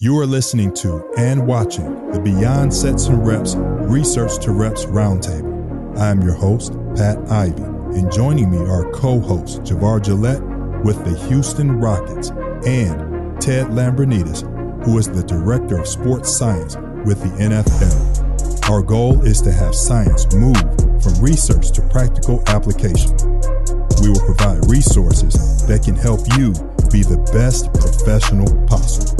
You are listening to and watching the Beyond Sets and Reps Research to Reps Roundtable. I am your host, Pat Ivey, and joining me are co-hosts Javair Gillette with the Houston Rockets and Ted Lambrinidis, who is the Director of Sports Science with the NFL. Our goal is to have science move from research to practical application. We will provide resources that can help you be the best professional possible.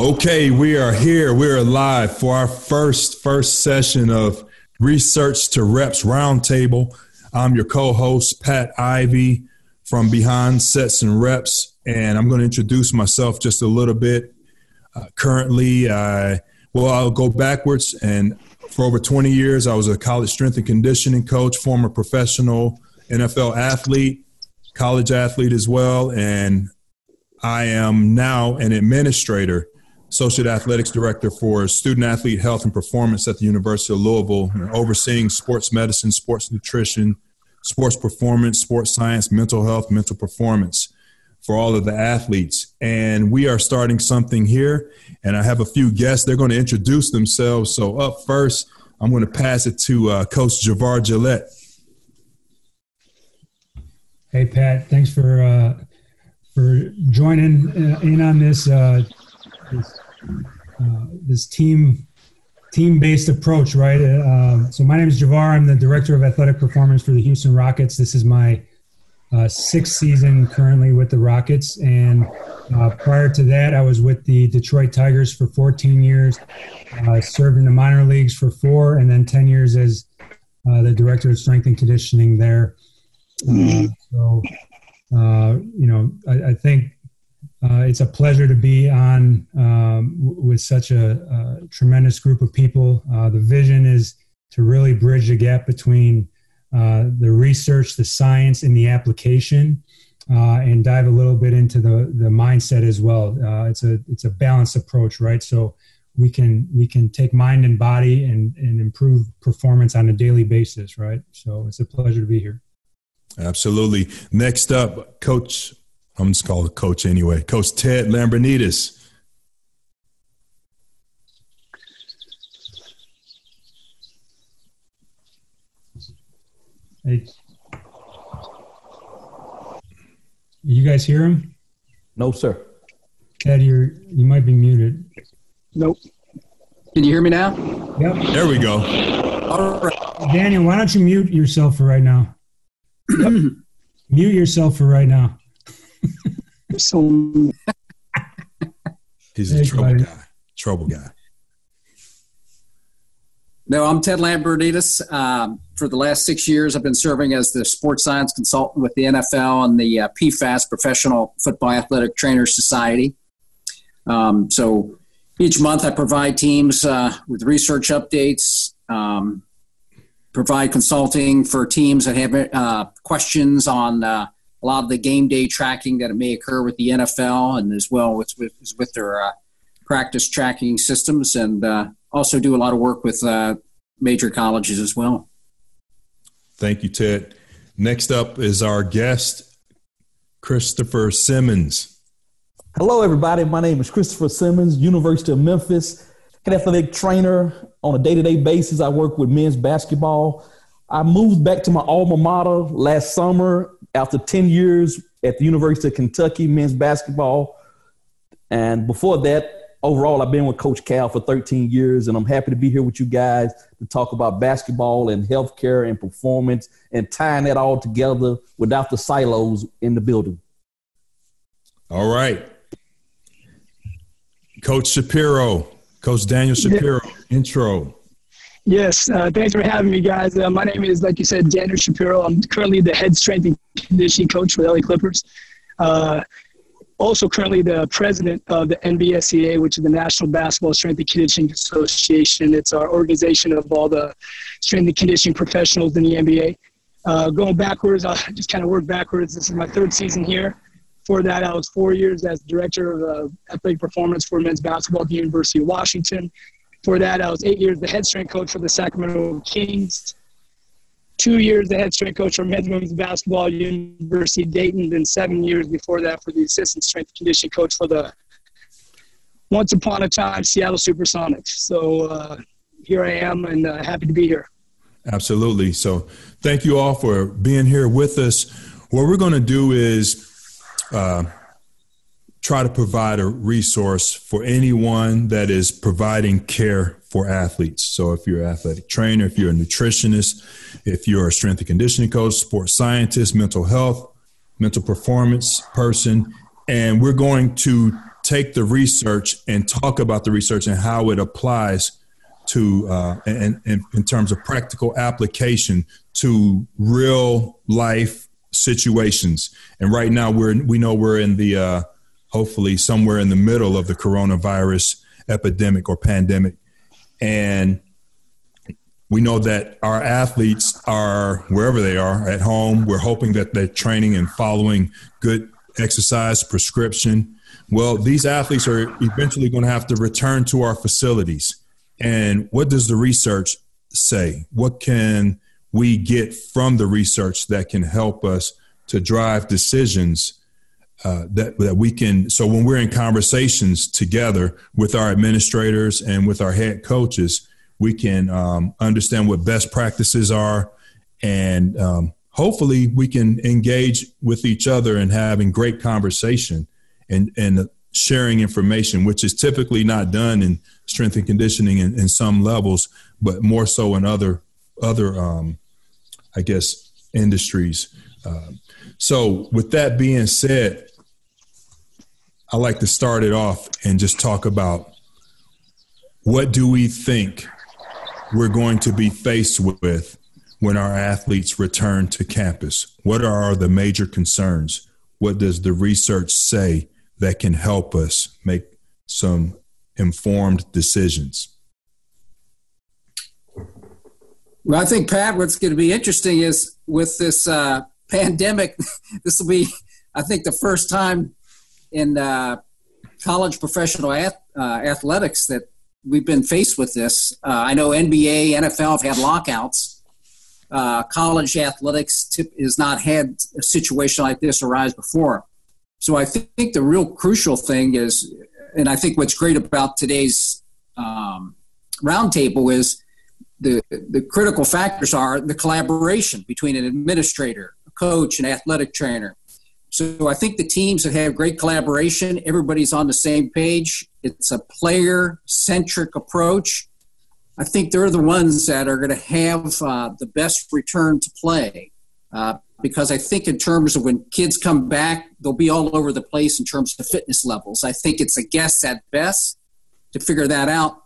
Okay, we are here. We are live for our first session of Research to Reps Roundtable. I'm your co-host, Pat Ivey from Behind Sets and Reps, and I'm going to introduce myself just a little bit. I'll go backwards, and for over 20 years, I was a college strength and conditioning coach, former professional NFL athlete, college athlete as well, and I am now an administrator, Associate Athletics Director for Student Athlete Health and Performance at the University of Louisville, and overseeing sports medicine, sports nutrition, sports performance, sports science, mental health, mental performance for all of the athletes. And we are starting something here, and I have a few guests. They're going to introduce themselves. So up first, I'm going to pass it to Coach Javair Gillette. Hey, Pat. Thanks for joining in on this this team-based approach, right? So my name is Javair. I'm the Director of Athletic Performance for the Houston Rockets. This is my sixth season currently with the Rockets. And prior to that, I was with the Detroit Tigers for 14 years. I served in the minor leagues for 4 and then 10 years as the Director of Strength and Conditioning there. I think it's a pleasure to be on with such a tremendous group of people. The vision is to really bridge the gap between the research, the science, and the application, and dive a little bit into the mindset as well. It's a balanced approach, right? So we can take mind and body and improve performance on a daily basis, right? So it's a pleasure to be here. Absolutely. Next up, Coach. I'm just called Coach anyway. Coach Ted Lambrinidis. Hey, you guys hear him? No, sir. Ted, you might be muted. Nope. Can you hear me now? Yep. There we go. All right. Daniel, why don't you mute yourself for right now? Mute yourself for right now. So he's a trouble guy. No, I'm Ted Lambrinidis. For the last 6 years, I've been serving as the sports science consultant with the NFL and the PFAS, Professional Football Athletic Trainers Society. So each month I provide teams with research updates, provide consulting for teams that have questions on a lot of the game day tracking that may occur with the NFL, and as well with their practice tracking systems, and also do a lot of work with major colleges as well. Thank you, Ted. Next up is our guest, Christopher Simmons. Hello, everybody. My name is Christopher Simmons, University of Memphis, head athletic trainer. On a day-to-day basis, I work with men's basketball. I moved back to my alma mater last summer after 10 years at the University of Kentucky men's basketball. And before that, overall, I've been with Coach Cal for 13 years, and I'm happy to be here with you guys to talk about basketball and healthcare and performance and tying that all together without the silos in the building. All right. Coach Shapiro. Coach Daniel Shapiro, intro. Yes, thanks for having me, guys. My name is, like you said, Daniel Shapiro. I'm currently the head strength and conditioning coach for the LA Clippers. Also currently the president of the NBSCA, which is the National Basketball Strength and Conditioning Association. It's our organization of all the strength and conditioning professionals in the NBA. Going backwards, I just kind of work backwards. This is my third season here. Before that, I was 4 years as Director of Athletic Performance for Men's Basketball at the University of Washington. Before that, I was 8 years the head strength coach for the Sacramento Kings. 2 years the head strength coach for men's and women's basketball, University of Dayton, then 7 years before that for the assistant strength conditioning coach for the once upon a time Seattle SuperSonics. So here I am, and happy to be here. Absolutely. So thank you all for being here with us. What we're going to do is try to provide a resource for anyone that is providing care for athletes. So if you're an athletic trainer, if you're a nutritionist, if you're a strength and conditioning coach, sports scientist, mental health, mental performance person, and we're going to take the research and talk about the research and how it applies to and in terms of practical application to real life situations. And right now we know we're in the hopefully somewhere in the middle of the coronavirus epidemic or pandemic. And we know that our athletes are, wherever they are, at home. We're hoping that they're training and following good exercise prescription. Well, these athletes are eventually going to have to return to our facilities. And what does the research say? What can we get from the research that can help us to drive decisions that we can, so when we're in conversations together with our administrators and with our head coaches, we can understand what best practices are, and hopefully we can engage with each other and having great conversation and sharing information, which is typically not done in strength and conditioning in some levels, but more so in other I guess, industries. So with that being said, I like to start it off and just talk about what do we think we're going to be faced with when our athletes return to campus? What are the major concerns? What does the research say that can help us make some informed decisions? Well, I think, Pat, what's going to be interesting is with this pandemic, this will be, I think, the first time in college professional athletics that we've been faced with this. I know NBA, NFL have had lockouts. College athletics has not had a situation like this arise before. So I think the real crucial thing is, and I think what's great about today's roundtable is the critical factors are the collaboration between an administrator, a coach, an athletic trainer. So I think the teams that have great collaboration, everybody's on the same page. It's a player-centric approach. I think they're the ones that are going to have the best return to play because I think in terms of when kids come back, they'll be all over the place in terms of fitness levels. I think it's a guess at best to figure that out.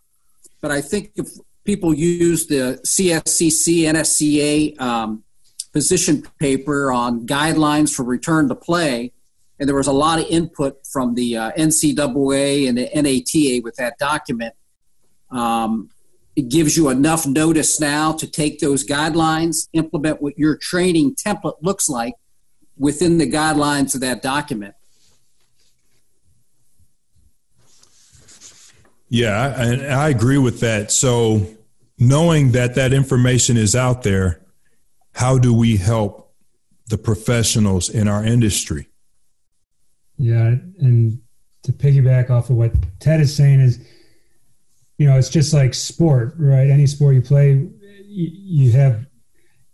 But I think if people use the CSCC, NSCA, position paper on guidelines for return to play, and there was a lot of input from the NCAA and the NATA with that document. It gives you enough notice now to take those guidelines, implement what your training template looks like within the guidelines of that document. Yeah, I agree with that. So knowing that information is out there, how do we help the professionals in our industry? Yeah, and to piggyback off of what Ted is saying is, you know, it's just like sport, right? Any sport you play, you have,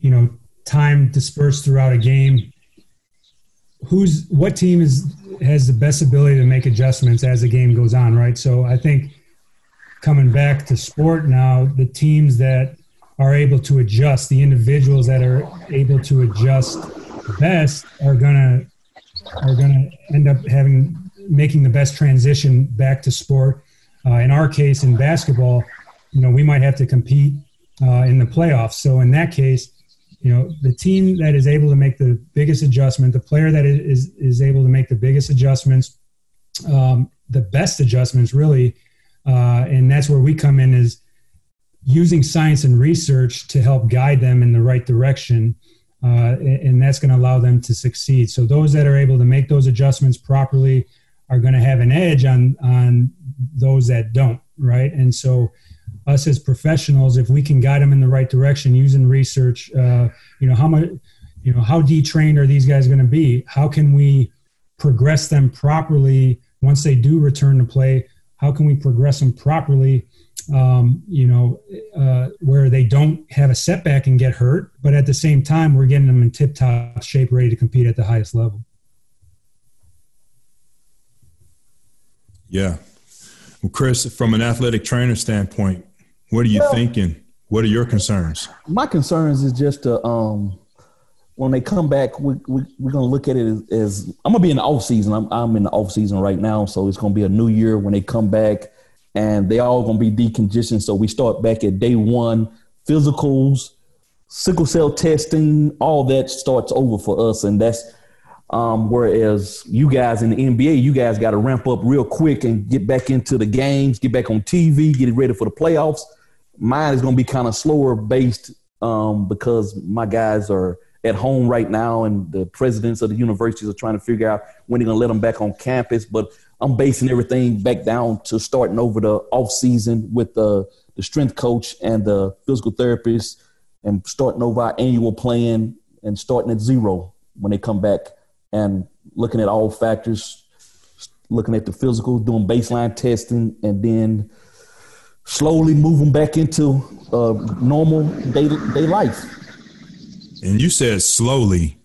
you know, time dispersed throughout a game. What team has the best ability to make adjustments as the game goes on, right? So I think coming back to sport now, the teams that are able to adjust, the individuals that are able to adjust best are gonna end up making the best transition back to sport. In our case, in basketball, you know, we might have to compete in the playoffs. So in that case, you know, the team that is able to make the biggest adjustment, the player that is able to make the biggest adjustments, the best adjustments really, and that's where we come in is using science and research to help guide them in the right direction, and that's going to allow them to succeed. So those that are able to make those adjustments properly are going to have an edge on those that don't, right? And so us as professionals, if we can guide them in the right direction using research, how detrained are these guys going to be? How can we progress them properly once they do return to play? How can we progress them properly, where they don't have a setback and get hurt, but at the same time, we're getting them in tip-top shape, ready to compete at the highest level. Yeah. Well, Chris, from an athletic trainer standpoint, what are you thinking? What are your concerns? My concerns is just when they come back, we're going to look at it as I'm going to be in the off season. I'm in the off season right now, so it's going to be a new year when they come back, and they all going to be deconditioned. So we start back at day one, physicals, sickle cell testing, all that starts over for us, and that's whereas you guys in the NBA, you guys got to ramp up real quick and get back into the games, get back on TV, get ready for the playoffs. Mine is going to be kind of slower based because my guys are at home right now, and the presidents of the universities are trying to figure out when they're going to let them back on campus. But I'm basing everything back down to starting over the off season with the strength coach and the physical therapist, and starting over our annual plan and starting at zero when they come back, and looking at all factors, looking at the physical, doing baseline testing, and then slowly moving back into normal day life. And you said slowly.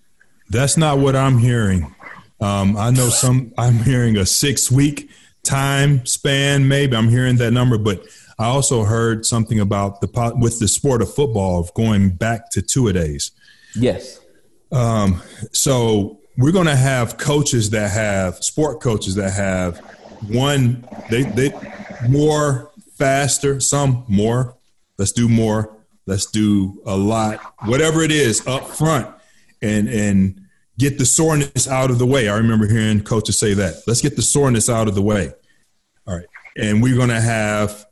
That's not what I'm hearing. I'm hearing a 6-week time span, maybe. I'm hearing that number, but I also heard something about with the sport of football of going back to two-a-days. Yes. So we're going to have sport coaches that have one, they more faster, some more. Let's do a lot, whatever it is, up front, and get the soreness out of the way. I remember hearing coaches say that. Let's get the soreness out of the way. All right. And we're going to have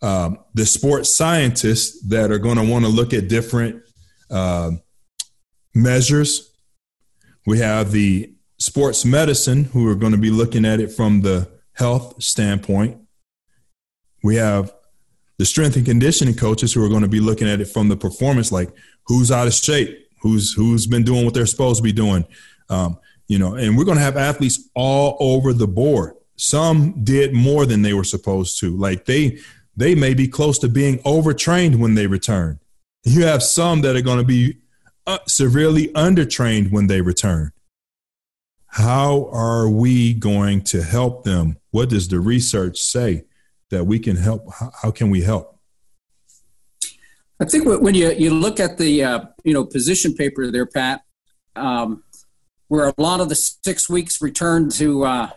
the sports scientists that are going to want to look at different measures. We have the sports medicine who are going to be looking at it from the health standpoint. We have the strength and conditioning coaches who are going to be looking at it from the performance, like who's out of shape, who's been doing what they're supposed to be doing, and we're going to have athletes all over the board. Some did more than they were supposed to. Like they may be close to being overtrained when they return. You have some that are going to be severely undertrained when they return. How are we going to help them? What does the research say that we can help? How can we help? I think when you look at the position paper there, Pat, where a lot of the 6 weeks return to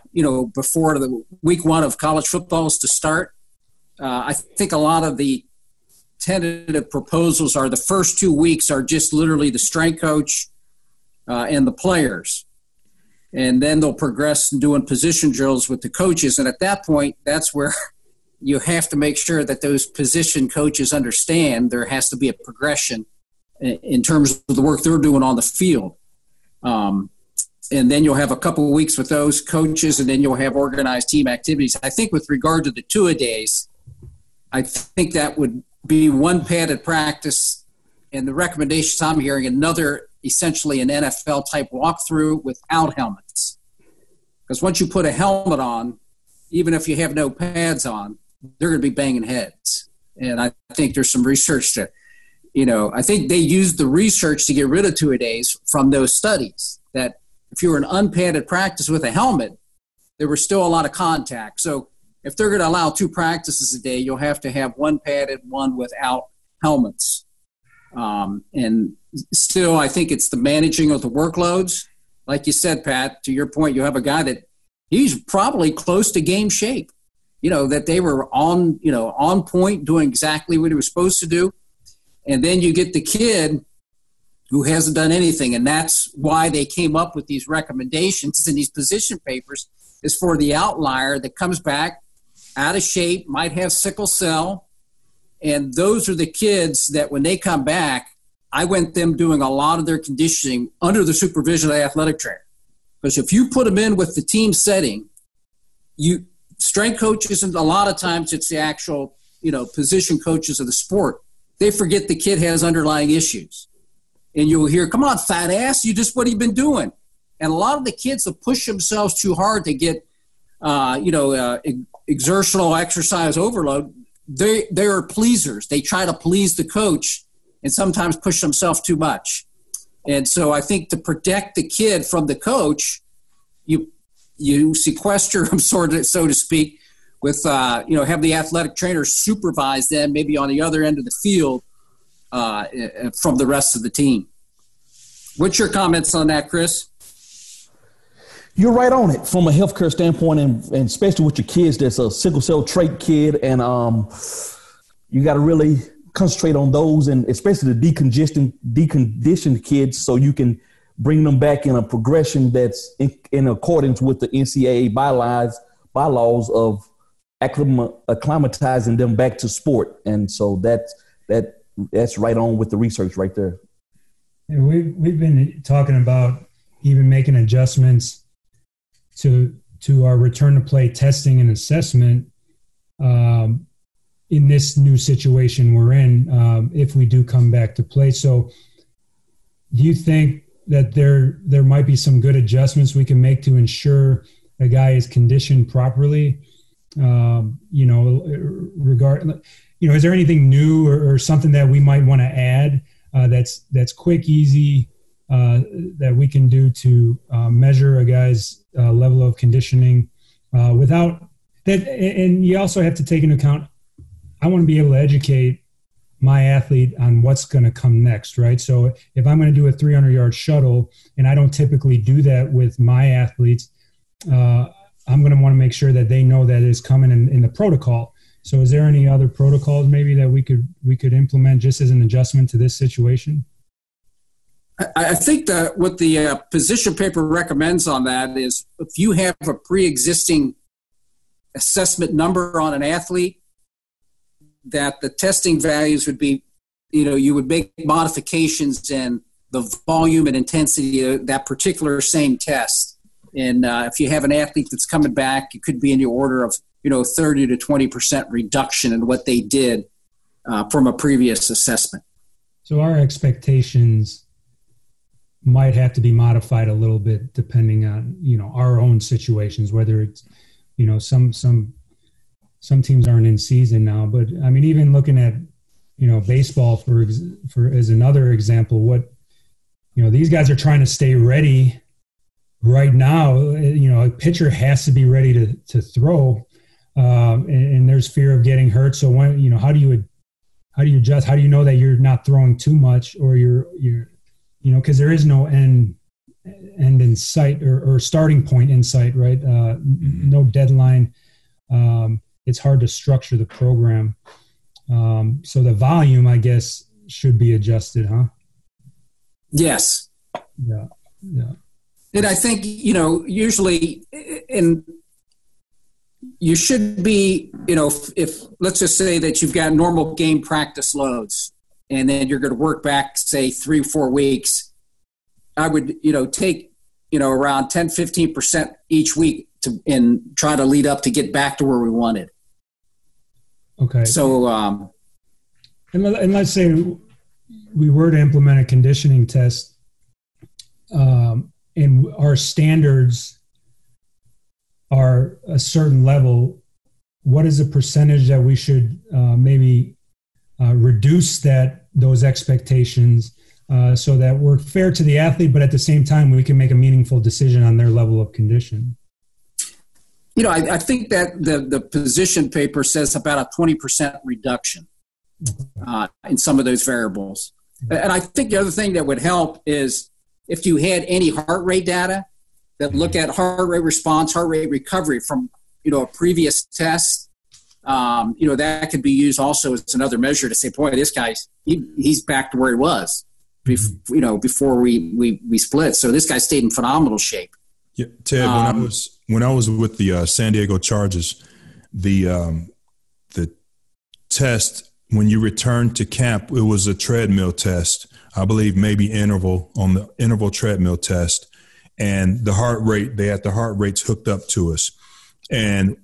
before the week one of college football is to start. I think a lot of the tentative proposals are the first 2 weeks are just literally the strength coach and the players. And then they'll progress in doing position drills with the coaches. And at that point, that's where you have to make sure that those position coaches understand there has to be a progression in terms of the work they're doing on the field. And then you'll have a couple of weeks with those coaches, and then you'll have organized team activities. I think with regard to the two-a-days, I think that would be one padded practice, and the recommendations I'm hearing, another essentially an NFL-type walkthrough without helmets. Because once you put a helmet on, even if you have no pads on, they're going to be banging heads. And I think there's some research that, I think they used the research to get rid of two-a-days from those studies, that if you were an unpadded practice with a helmet, there was still a lot of contact. So if they're going to allow two practices a day, you'll have to have one padded, one without helmets. And still, I think it's the managing of the workloads. Like you said, Pat, to your point, you have a guy that he's probably close to game shape, that they were on, on point, doing exactly what he was supposed to do. And then you get the kid who hasn't done anything. And that's why they came up with these recommendations and these position papers, is for the outlier that comes back out of shape, might have sickle cell. And those are the kids that when they come back, I want them doing a lot of their conditioning under the supervision of the athletic trainer. Because if you put them in with the team setting, strength coaches, and a lot of times it's the actual you know, position coaches of the sport, they forget the kid has underlying issues. And you'll hear, come on, fat ass, you just, what have you been doing? And a lot of the kids will push themselves too hard to get, exertional exercise overload. They are pleasers. They try to please the coach and sometimes push themselves too much. And so I think to protect the kid from the coach, you sequester them, sort of, so to speak, with, have the athletic trainer supervise them maybe on the other end of the field from the rest of the team. What's your comments on that, Chris? You're right on it from a healthcare standpoint, and especially with your kids, that's a sickle cell trait kid, and you got to really concentrate on those, and especially the deconditioned kids, so you can bring them back in a progression that's in accordance with the NCAA bylaws of acclimatizing them back to sport. And so that's right on with the research right there. Yeah, we've been talking about even making adjustments to our return to play testing and assessment in this new situation we're in, if we do come back to play. So do you think that there might be some good adjustments we can make to ensure a guy is conditioned properly? Is there anything new or something that we might want to add that's quick, easy, that we can do to measure a guy's level of conditioning without that? And you also have to take into account, I want to be able to educate my athlete on what's going to come next, right? So if I'm going to do a 300-yard shuttle, and I don't typically do that with my athletes, I'm going to want to make sure that they know that it's coming in the protocol. So is there any other protocols maybe that we could implement just as an adjustment to this situation? I think that what the position paper recommends on that is, if you have a pre-existing assessment number on an athlete, that the testing values would be, you would make modifications in the volume and intensity of that particular same test. And if you have an athlete that's coming back, it could be in the order of, 30 to 20% reduction in what they did from a previous assessment. So our expectations might have to be modified a little bit depending on, our own situations, whether it's, some teams aren't in season now, but I mean, even looking at, baseball for as another example, what, these guys are trying to stay ready right now. A pitcher has to be ready to throw, and there's fear of getting hurt. So when, how do you adjust? How do you know that you're not throwing too much, or you're because there is no end in sight or starting point in sight, right? No deadline. It's hard to structure the program. So the volume, I guess, should be adjusted, huh? Yes. Yeah. And I think, usually you should be, if let's just say that you've got normal game practice loads, and then you're going to work back, say, 3-4 weeks, I would, take, around 10, 15% each week and try to lead up to get back to where we wanted. Okay. So, and let's say we were to implement a conditioning test, and our standards are a certain level. What is the percentage that we should maybe reduce those expectations so that we're fair to the athlete, but at the same time we can make a meaningful decision on their level of condition? I think that the position paper says about a 20% reduction in some of those variables. And I think the other thing that would help is if you had any heart rate data that look at heart rate response, heart rate recovery from, a previous test, that could be used also as another measure to say, boy, this guy's, he's back to where he was, before we split. So this guy stayed in phenomenal shape. Yeah, Ted, when I was with the San Diego Chargers, the test when you returned to camp, it was a treadmill test, I believe, maybe on the interval treadmill test, and the heart rate, they had the heart rates hooked up to us, and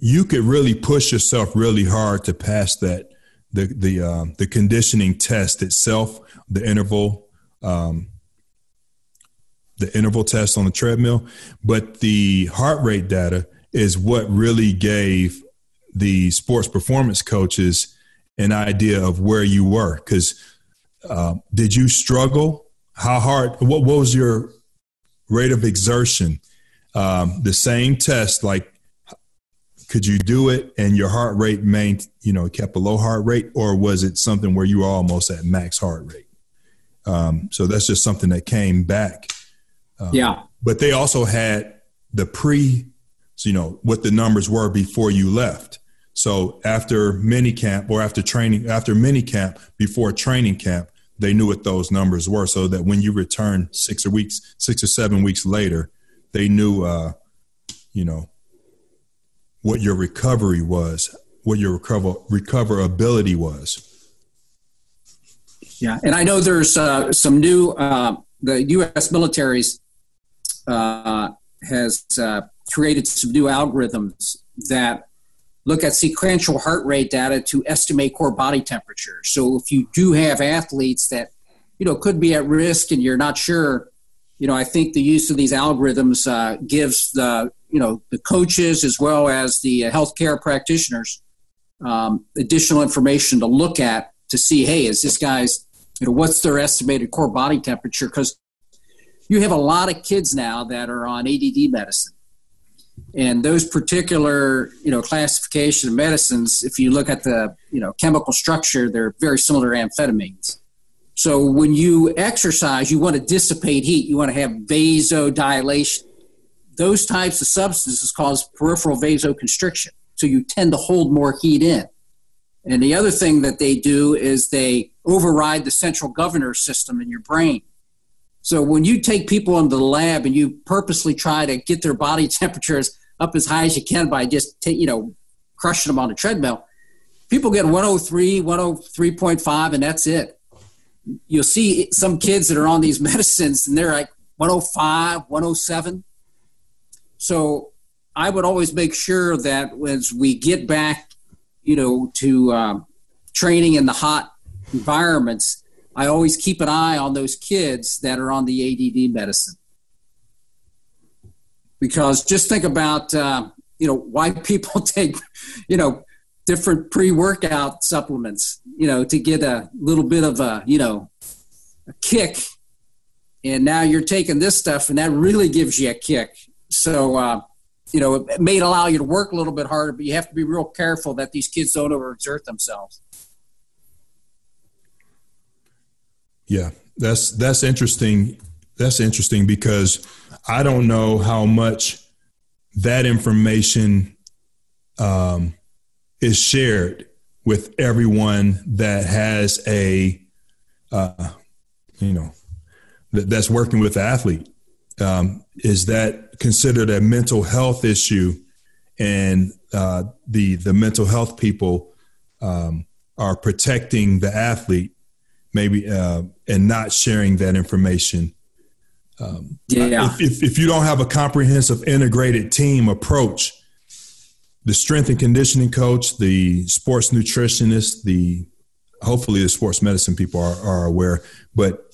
you could really push yourself really hard to pass that, the conditioning test itself, the interval test on the treadmill. But the heart rate data is what really gave the sports performance coaches an idea of where you were. Because did you struggle? How hard? What was your rate of exertion? The same test, like, could you do it and your heart rate kept a low heart rate, or was it something where you were almost at max heart rate? So that's just something that came back. But they also had the what the numbers were before you left. So after minicamp, before training camp, they knew what those numbers were, so that when you returned 6 or 7 weeks later, they knew, what your recovery was, what your recoverability was. Yeah, and I know there's some new the U.S. military's has created some new algorithms that look at sequential heart rate data to estimate core body temperature. So if you do have athletes that, could be at risk and you're not sure, I think the use of these algorithms gives the, the coaches as well as the healthcare practitioners additional information to look at to see, hey, is this guy's, what's their estimated core body temperature? Because you have a lot of kids now that are on ADD medicine. And those particular, classification of medicines, if you look at the, chemical structure, they're very similar to amphetamines. So when you exercise, you want to dissipate heat. You want to have vasodilation. Those types of substances cause peripheral vasoconstriction. So you tend to hold more heat in. And the other thing that they do is they override the central governor system in your brain. So when you take people into the lab and you purposely try to get their body temperatures up as high as you can by just, crushing them on a treadmill, people get 103, 103.5, and that's it. You'll see some kids that are on these medicines and they're like 105, 107. So I would always make sure that as we get back, to training in the hot environments, I always keep an eye on those kids that are on the ADD medicine. Because just think about, why people take, different pre-workout supplements, to get a little bit of a, a kick. And now you're taking this stuff and that really gives you a kick. So, it may allow you to work a little bit harder, but you have to be real careful that these kids don't overexert themselves. Yeah, that's interesting. That's interesting because I don't know how much that information is shared with everyone that has a, that's working with the athlete. Is that considered a mental health issue? And the mental health people are protecting the athlete, maybe, and not sharing that information. If you don't have a comprehensive integrated team approach, the strength and conditioning coach, the sports nutritionist, hopefully the sports medicine people are aware, but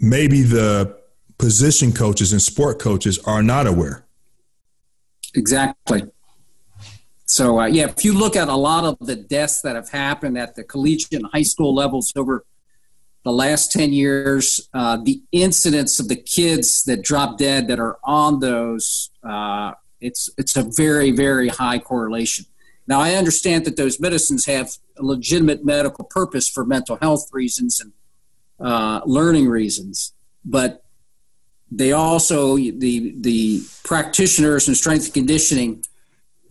maybe the position coaches and sport coaches are not aware. Exactly. So, if you look at a lot of the deaths that have happened at the collegiate and high school levels over the last 10 years, the incidence of the kids that drop dead that are on those, it's a very, very high correlation. Now, I understand that those medicines have a legitimate medical purpose for mental health reasons and learning reasons, but they also, the practitioners in strength and conditioning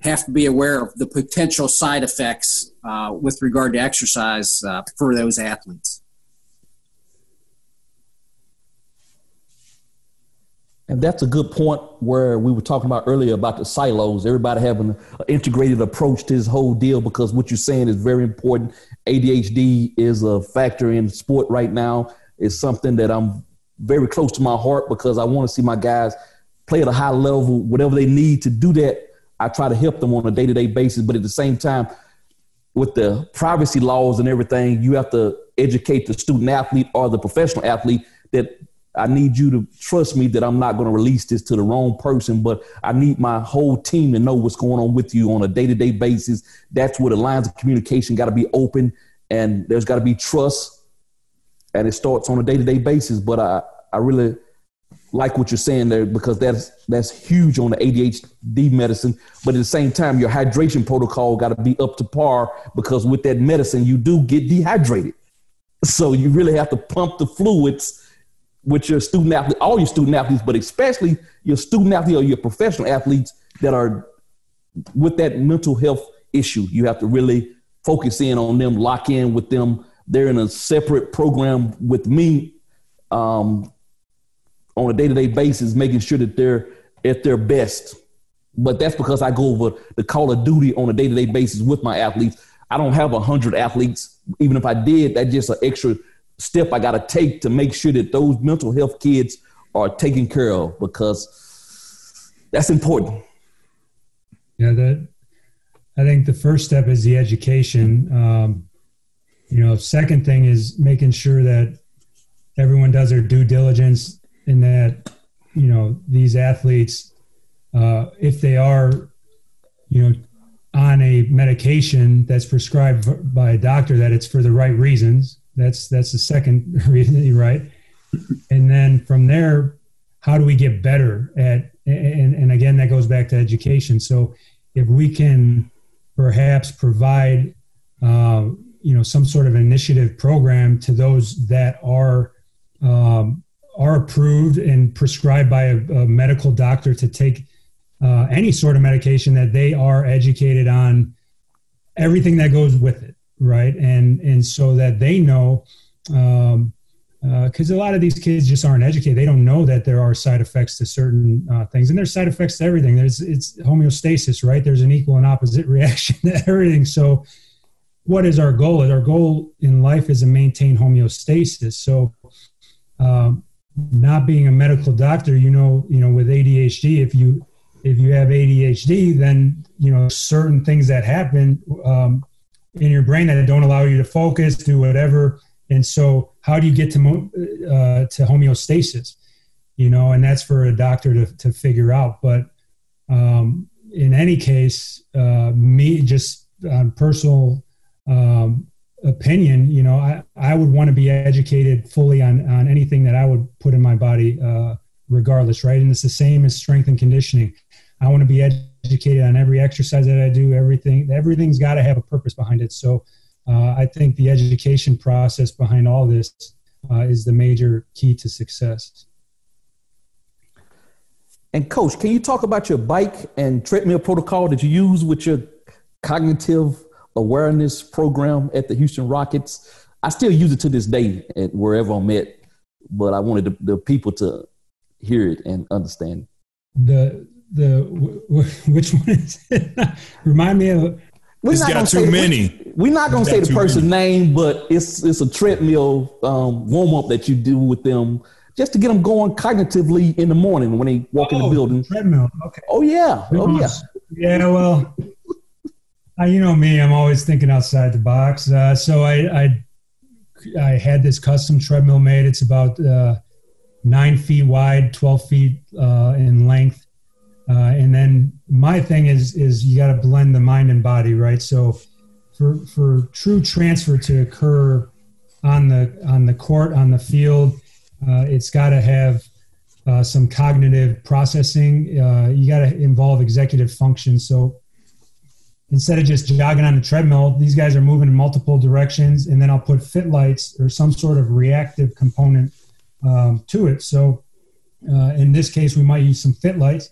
have to be aware of the potential side effects with regard to exercise for those athletes. And that's a good point where we were talking about earlier about the silos, everybody having an integrated approach to this whole deal, because what you're saying is very important. ADHD is a factor in sport right now. It's something that I'm very close to my heart because I want to see my guys play at a high level, whatever they need to do that. I try to help them on a day-to-day basis. But at the same time, with the privacy laws and everything, you have to educate the student athlete or the professional athlete that I need you to trust me that I'm not going to release this to the wrong person, but I need my whole team to know what's going on with you on a day-to-day basis. That's where the lines of communication got to be open, and there's got to be trust, and it starts on a day-to-day basis. But I really like what you're saying there, because that's huge on the ADHD medicine. But at the same time, your hydration protocol got to be up to par, because with that medicine, you do get dehydrated. So you really have to pump the fluids with your student athlete, all your student athletes, but especially your student athlete or your professional athletes that are with that mental health issue. You have to really focus in on them, lock in with them. They're in a separate program with me on a day-to-day basis, making sure that they're at their best. But that's because I go over the Call of Duty on a day-to-day basis with my athletes. I don't have 100 athletes. Even if I did, that's just an extra step I got to take to make sure that those mental health kids are taken care of, because that's important. Yeah, that I think the first step is the education. Second thing is making sure that everyone does their due diligence in that, these athletes, if they are, on a medication that's prescribed by a doctor, that it's for the right reasons. That's the second reason, right? And then from there, how do we get better at, and again, that goes back to education. So if we can perhaps provide, some sort of initiative program to those that are approved and prescribed by a medical doctor to take any sort of medication, that they are educated on everything that goes with it. Right. And so that they know, cause a lot of these kids just aren't educated. They don't know that there are side effects to certain things, and there's side effects to everything. It's homeostasis, right? There's an equal and opposite reaction to everything. So what is our goal? Our goal in life is to maintain homeostasis. So, not being a medical doctor, with ADHD, if you have ADHD, then, certain things that happen, in your brain that don't allow you to focus, do whatever. And so how do you get to homeostasis, and that's for a doctor to figure out. But in any case, me just on personal opinion, I would want to be educated fully on anything that I would put in my body regardless. Right. And it's the same as strength and conditioning. I want to be educated on every exercise that I do. Everything's got to have a purpose behind it. So I think the education process behind all this is the major key to success. And Coach, can you talk about your bike and treadmill protocol that you use with your cognitive awareness program at the Houston Rockets? I still use it to this day at wherever I'm at, but I wanted the people to hear it and understand. Which one is it? Remind me of. He's got too many. We're not going to say the person's name, but it's a treadmill warm up that you do with them just to get them going cognitively in the morning when they walk in the building. Treadmill. Okay. Oh yeah. Oh yeah. Yeah. Well, me, I'm always thinking outside the box. So I had this custom treadmill made. It's about 9 feet wide, 12 feet in length. And then my thing is you got to blend the mind and body, right? So for true transfer to occur on the court, on the field, it's got to have some cognitive processing. You got to involve executive function. So instead of just jogging on the treadmill, these guys are moving in multiple directions, and then I'll put Fitlights or some sort of reactive component to it. So in this case, we might use some Fitlights.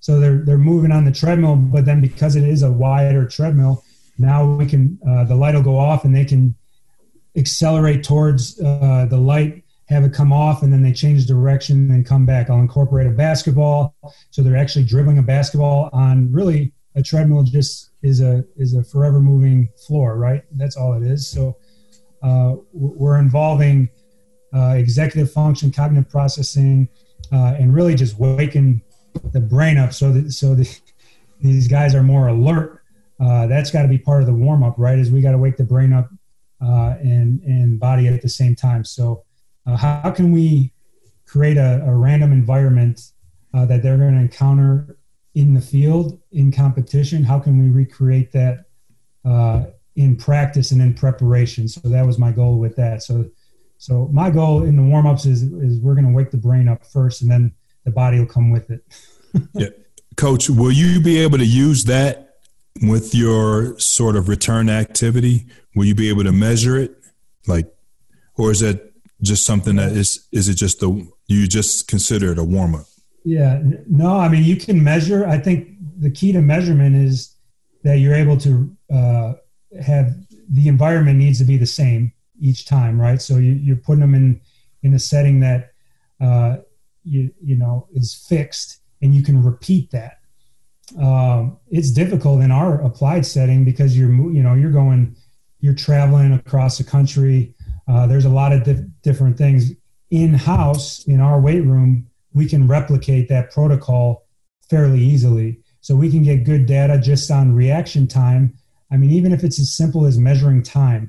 So they're moving on the treadmill, but then because it is a wider treadmill, now we can the light will go off and they can accelerate towards the light, have it come off, and then they change direction and come back. I'll incorporate a basketball, so they're actually dribbling a basketball on really a treadmill. Just is a forever moving floor, right? That's all it is. So we're involving executive function, cognitive processing, and really just waking the brain up so that these guys are more alert. That's got to be part of the warm-up, right, is we got to wake the brain up and body at the same time. So how can we create a random environment that they're going to encounter in the field, in competition? How can we recreate that in practice and in preparation? So that was my goal with that. So my goal in the warm-ups is we're going to wake the brain up first, and then the body will come with it. Yeah. Coach, will you be able to use that with your sort of return activity? Will you be able to measure it? Or is that just something that is it just you just consider it a warm-up? Yeah. No, I mean, you can measure. I think the key to measurement is that you're able to have the environment needs to be the same each time, right? So you're putting them in a setting that is fixed, and you can repeat that. It's difficult in our applied setting because you're traveling across the country. There's a lot of different things in-house in our weight room. We can replicate that protocol fairly easily, so we can get good data just on reaction time. I mean, even if it's as simple as measuring time,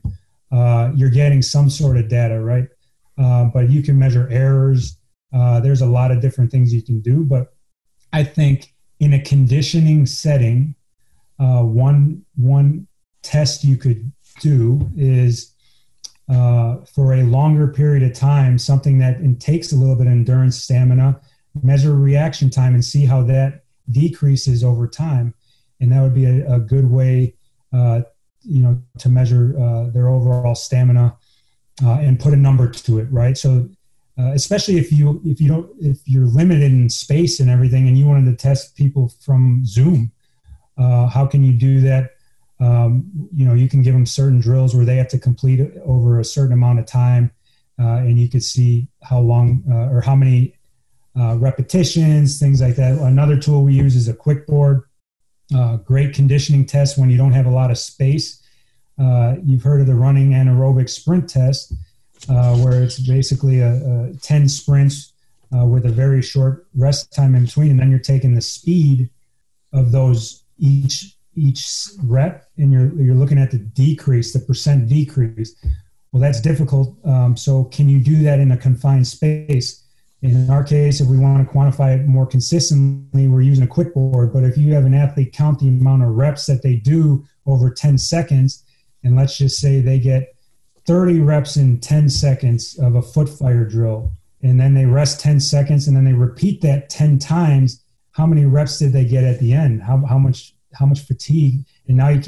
you're getting some sort of data, right? But you can measure errors. There's a lot of different things you can do. But I think in a conditioning setting, one test you could do is for a longer period of time, something that takes a little bit of endurance, stamina, measure reaction time, and see how that decreases over time. And that would be a good way to measure their overall stamina and put a number to it, right? So especially if you're limited in space and everything, and you wanted to test people from Zoom, how can you do that? You can give them certain drills where they have to complete it over a certain amount of time, and you could see how long or how many repetitions, things like that. Another tool we use is a quick board. Great conditioning test when you don't have a lot of space. You've heard of the running anaerobic sprint test, where it's basically a 10 sprints with a very short rest time in between, and then you're taking the speed of those each rep, and you're looking at the decrease, the percent decrease. Well, that's difficult. So can you do that in a confined space? In our case, if we want to quantify it more consistently, we're using a quick board. But if you have an athlete count the amount of reps that they do over 10 seconds, and let's just say they get 30 reps in 10 seconds of a foot fire drill, and then they rest 10 seconds, and then they repeat that 10 times, how many reps did they get at the end? How much fatigue? And now you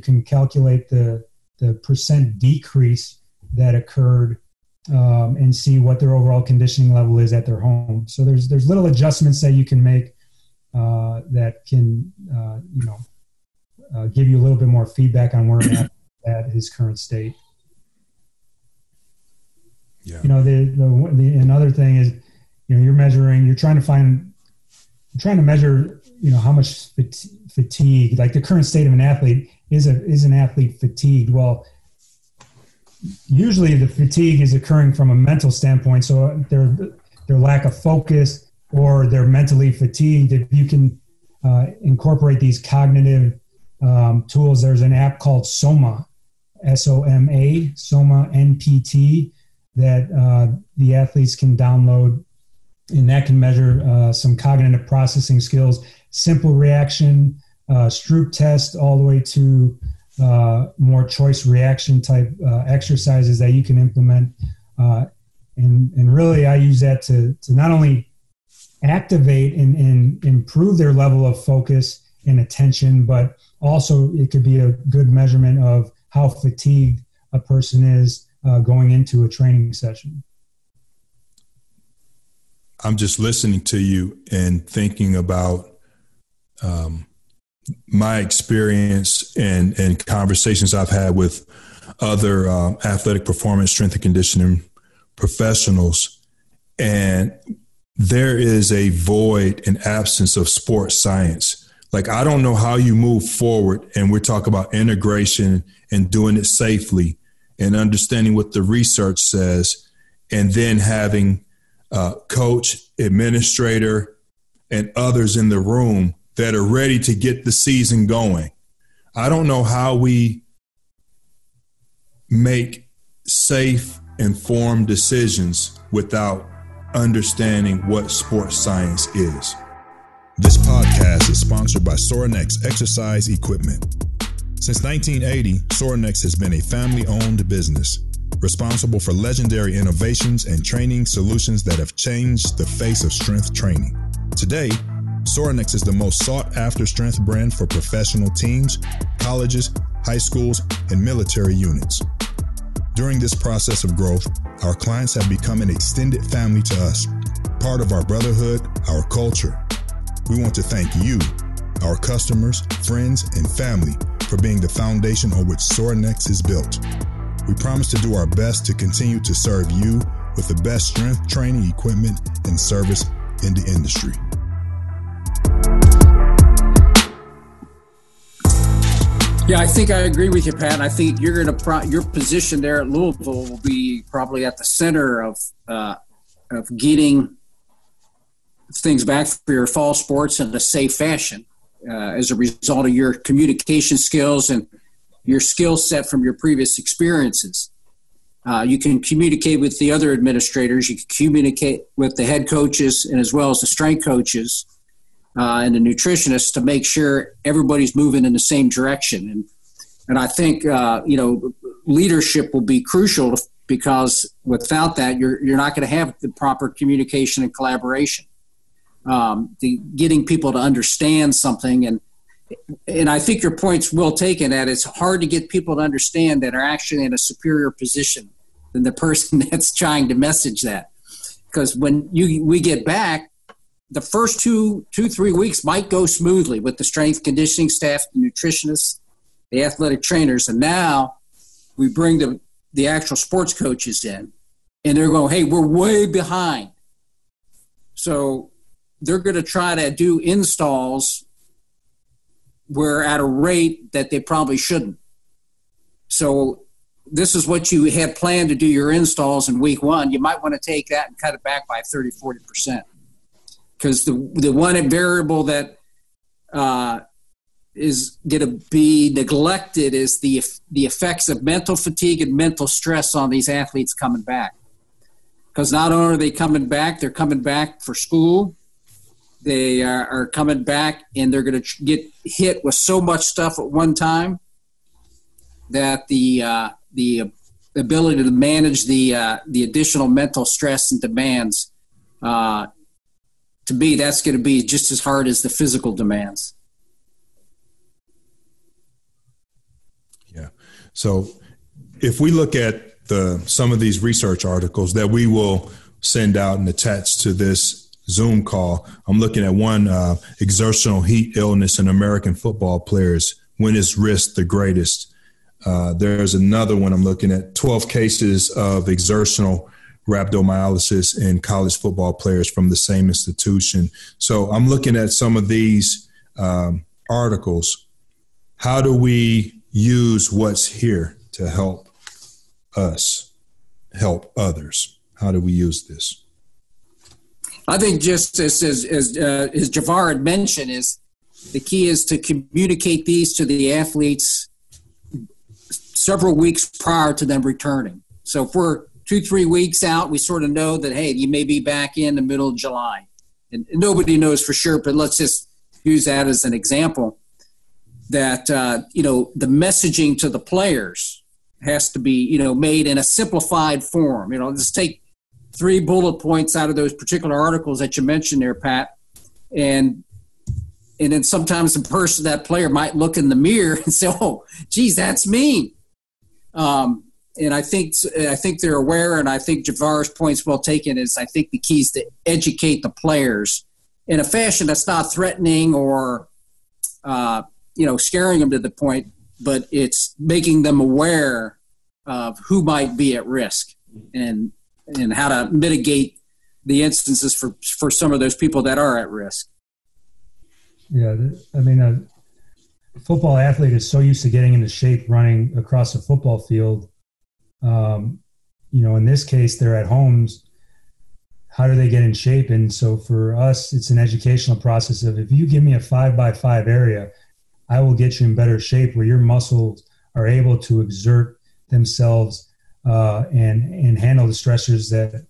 can calculate the percent decrease that occurred, and see what their overall conditioning level is at their home. So there's little adjustments that you can make that can give you a little bit more feedback on where an at his current state. Yeah. The another thing is you're trying to measure how much fatigue, like the current state of an athlete is an athlete fatigued. Well, usually the fatigue is occurring from a mental standpoint, so their lack of focus, or they're mentally fatigued. If you can incorporate these cognitive tools, there's an app called Soma, S-O-M-A, Soma NPT, that the athletes can download, and that can measure some cognitive processing skills, simple reaction, Stroop test, all the way to more choice reaction type exercises that you can implement. And really, I use that to not only activate and improve their level of focus and attention, but also it could be a good measurement of how fatigued a person is going into a training session. I'm just listening to you and thinking about my experience and conversations I've had with other athletic performance, strength and conditioning professionals, and there is a void and absence of sports science. Like, I don't know how you move forward, and we're talking about integration and doing it safely and understanding what the research says, and then having coach, administrator, and others in the room that are ready to get the season going. I don't know how we make safe, informed decisions without understanding what sports science is. This podcast is sponsored by Sorinex Exercise Equipment. Since 1980, Sorinex has been a family-owned business, responsible for legendary innovations and training solutions that have changed the face of strength training. Today, Sorinex is the most sought-after strength brand for professional teams, colleges, high schools, and military units. During this process of growth, our clients have become an extended family to us, part of our brotherhood, our culture. We want to thank you, our customers, friends, and family, for being the foundation on which Sorinex is built. We promise to do our best to continue to serve you with the best strength training equipment and service in the industry. Yeah, I think I agree with you, Pat. I think you're going to your position there at Louisville will be probably at the center of getting things back for your fall sports in a safe fashion as a result of your communication skills and your skill set from your previous experiences. You can communicate with the other administrators. You can communicate with the head coaches and as well as the strength coaches. And the nutritionists to make sure everybody's moving in the same direction. And I think, leadership will be crucial because without that, you're not going to have the proper communication and collaboration. Getting people to understand something. And I think your point's well taken that it's hard to get people to understand that are actually in a superior position than the person that's trying to message that. Because when we get back, the first two, 3 weeks might go smoothly with the strength conditioning staff, the nutritionists, the athletic trainers. And now we bring the actual sports coaches in and they're going, hey, we're way behind. So they're going to try to do installs where at a rate that they probably shouldn't. So this is what you had planned to do your installs in week one. You might want to take that and cut it back by 30, 40%. Because the one variable that is going to be neglected is the effects of mental fatigue and mental stress on these athletes coming back. Because not only are they coming back, they're coming back for school. They are coming back, and they're going to get hit with so much stuff at one time that the ability to manage the additional mental stress and demands to me, that's going to be just as hard as the physical demands. Yeah. So if we look at some of these research articles that we will send out and attach to this Zoom call, I'm looking at one, exertional heat illness in American football players. When is risk the greatest? There's another one I'm looking at, 12 cases of exertional rhabdomyolysis in college football players from the same institution. So I'm looking at some of these articles. How do we use what's here to help us help others? How do we use this? I think just as Javair had mentioned, is the key is to communicate these to the athletes several weeks prior to them returning. So if we're 2-3 weeks out, we sort of know that, hey, you may be back in the middle of July. And nobody knows for sure, but let's just use that as an example that, the messaging to the players has to be, made in a simplified form. Just take 3 bullet points out of those particular articles that you mentioned there, Pat. And then sometimes that player might look in the mirror and say, oh, geez, that's me. And I think they're aware, and I think Javar's point's well taken, is I think the key is to educate the players in a fashion that's not threatening or, scaring them to the point, but it's making them aware of who might be at risk and how to mitigate the instances for some of those people that are at risk. Yeah, a football athlete is so used to getting into shape running across a football field. In this case, they're at homes how do they get in shape? And so for us, it's an educational process of, if you give me a 5x5 area, I will get you in better shape where your muscles are able to exert themselves and handle the stressors that,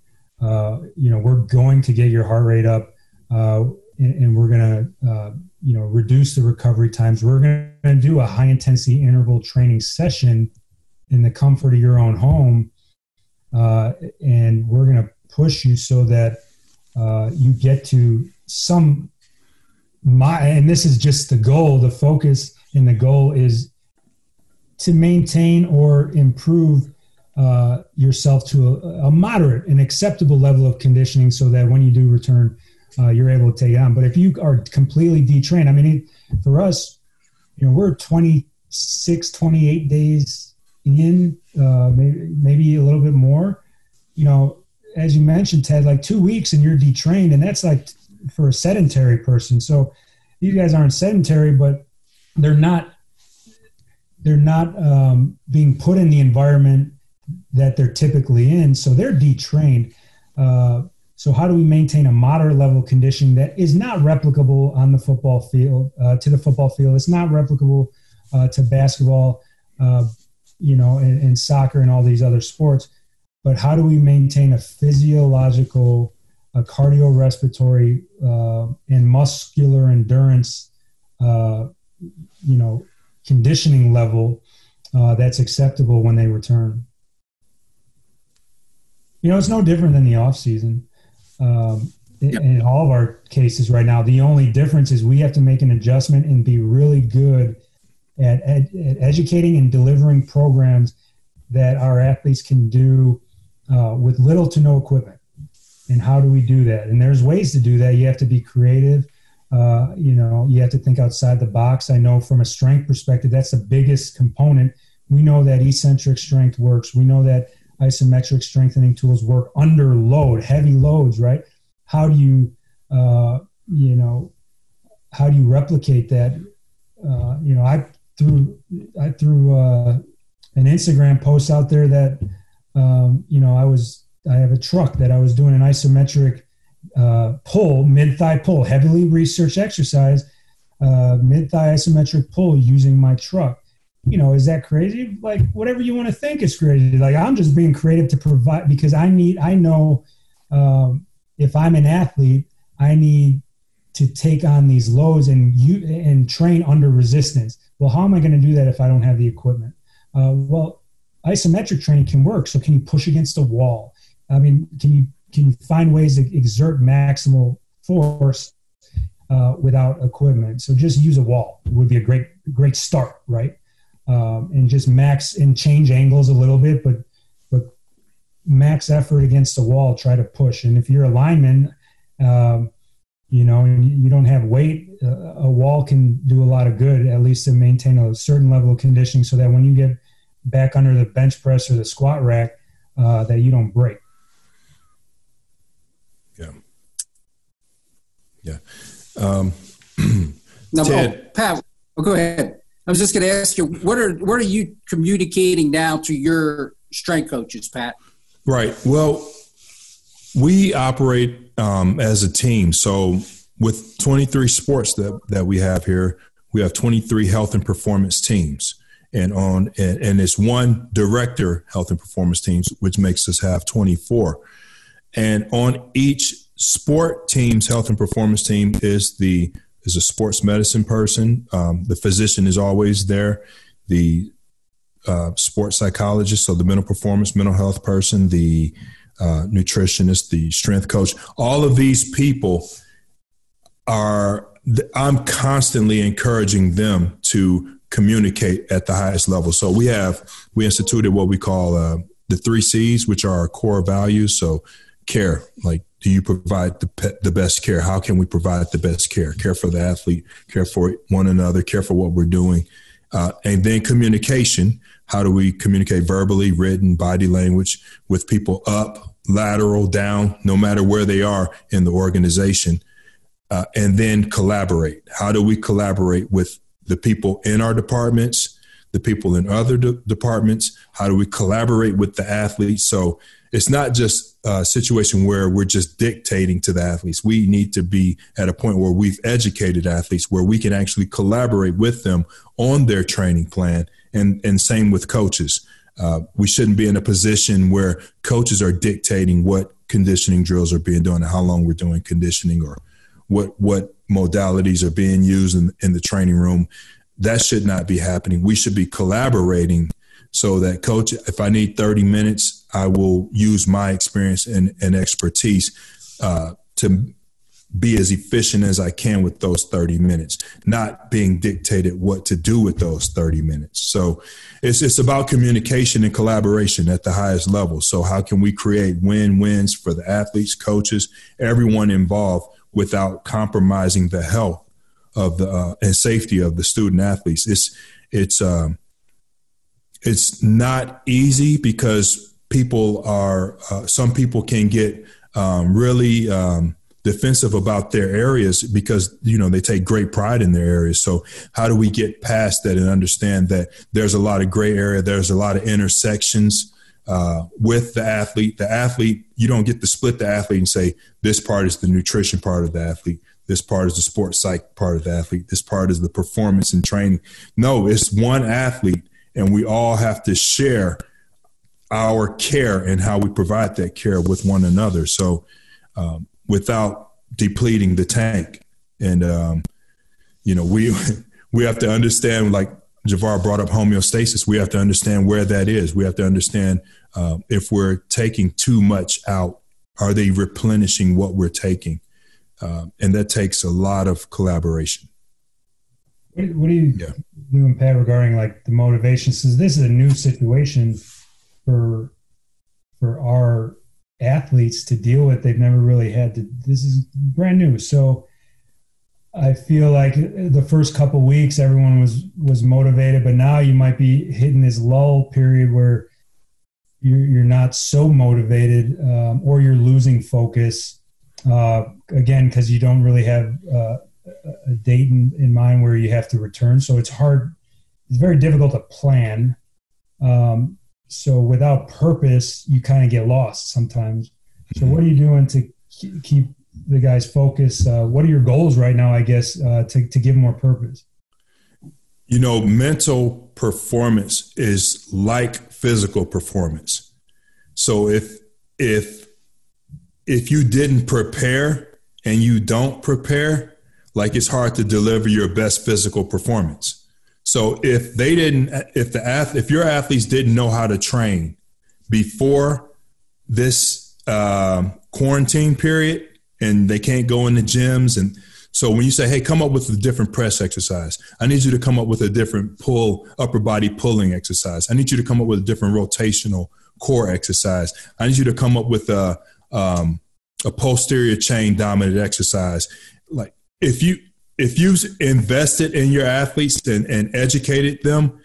we're going to get your heart rate up and we're going to, reduce the recovery times. We're going to do a high intensity interval training session in the comfort of your own home. And we're going to push you so that you get to and this is just the goal, the focus and the goal is to maintain or improve yourself to a moderate and acceptable level of conditioning so that when you do return, you're able to take it on. But if you are completely detrained, I mean, for us, we're 26, 28 days in, maybe a little bit more, as you mentioned, Ted, like 2 weeks and you're detrained, and that's like for a sedentary person. So these guys aren't sedentary, but they're not being put in the environment that they're typically in. So they're detrained. So how do we maintain a moderate level of conditioning that is not replicable on the football field, to the football field? It's not replicable to basketball, and soccer and all these other sports. But how do we maintain a physiological, a cardiorespiratory, and muscular endurance, conditioning level that's acceptable when they return? It's no different than the off season. In all of our cases right now, the only difference is we have to make an adjustment and be really good at educating and delivering programs that our athletes can do with little to no equipment. And how do we do that? And there's ways to do that. You have to be creative. You have to think outside the box. I know from a strength perspective, that's the biggest component. We know that eccentric strength works. We know that isometric strengthening tools work under load, heavy loads, right? How do you, replicate that? I threw an Instagram post out there that, I have a truck that I was doing an isometric pull, mid-thigh pull, heavily researched exercise, mid-thigh isometric pull using my truck. Is that crazy? Like, whatever you want to think is crazy. Like, I'm just being creative to provide, because I know if I'm an athlete, I need to take on these loads and train under resistance. Well, how am I going to do that if I don't have the equipment? Isometric training can work. So can you push against a wall? I mean, can you find ways to exert maximal force without equipment? So just use a wall. It would be a great start, right? And just max and change angles a little bit, but max effort against the wall, try to push. And if you're a lineman, and you don't have weight, a wall can do a lot of good, at least to maintain a certain level of conditioning so that when you get back under the bench press or the squat rack, that you don't break. Yeah. Now, Ted. Pat, go ahead. I was just going to ask you, what are you communicating now to your strength coaches, Pat? Right. Well, we operate as a team. So with 23 sports that we have here, we have 23 health and performance teams. And it's one director health and performance teams, which makes us have 24. And on each sport team's health and performance team is a sports medicine person. The physician is always there. The sports psychologist, so the mental health person, the nutritionist, the strength coach. All of these people I'm constantly encouraging them to communicate at the highest level. So we instituted what we call the 3 C's, which are our core values. So care, like, do you provide the best care? How can we provide the best care? Care for the athlete, care for one another, care for what we're doing. And then communication. How do we communicate verbally, written, body language with people up, lateral, down, no matter where they are in the organization. And then collaborate. How do we collaborate with the people in our departments, the people in other departments? How do we collaborate with the athletes? So it's not just a situation where we're just dictating to the athletes. We need to be at a point where we've educated athletes, where we can actually collaborate with them on their training plan. And same with coaches. We shouldn't be in a position where coaches are dictating what conditioning drills are being done and how long we're doing conditioning or what modalities are being used in the training room. That should not be happening. We should be collaborating so that, coach, if I need 30 minutes, I will use my experience and expertise to be as efficient as I can with those 30 minutes, not being dictated what to do with those 30 minutes. So it's about communication and collaboration at the highest level. So how can we create win-wins for the athletes, coaches, everyone involved without compromising the health of the and safety of the student athletes? It's not easy because people are some people can get really defensive about their areas because, you know, they take great pride in their areas. So how do we get past that and understand that there's a lot of gray area? There's a lot of intersections with the athlete. The athlete, you don't get to split the athlete and say this part is the nutrition part of the athlete. This part is the sports psych part of the athlete. This part is the performance and training. No, it's one athlete. And we all have to share our care and how we provide that care with one another. So without depleting the tank. And, you know, we have to understand, like Javair brought up homeostasis, we have to understand where that is. We have to understand if we're taking too much out, are they replenishing what we're taking? And that takes a lot of collaboration. What do you doing, Pat, regarding like the motivation? Since this is a new situation for our athletes to deal with, they've never really had to. This is brand new, so I feel like the first couple of weeks everyone was motivated, but now you might be hitting this lull period where you're not so motivated, or you're losing focus again because you don't really have. A date in mind where you have to return. So it's hard. It's very difficult to plan. So without purpose, you kind of get lost sometimes. So what are you doing to keep the guys focused? What are your goals right now, I guess, to give more purpose? You know, mental performance is like physical performance. So if you didn't prepare and you don't prepare, like it's hard to deliver your best physical performance. So if your athletes didn't know how to train before this quarantine period and they can't go in the gyms. And so when you say, hey, come up with a different press exercise, I need you to come up with a different upper body pulling exercise. I need you to come up with a different rotational core exercise. I need you to come up with a posterior chain dominant exercise. Like, if you've invested in your athletes and educated them,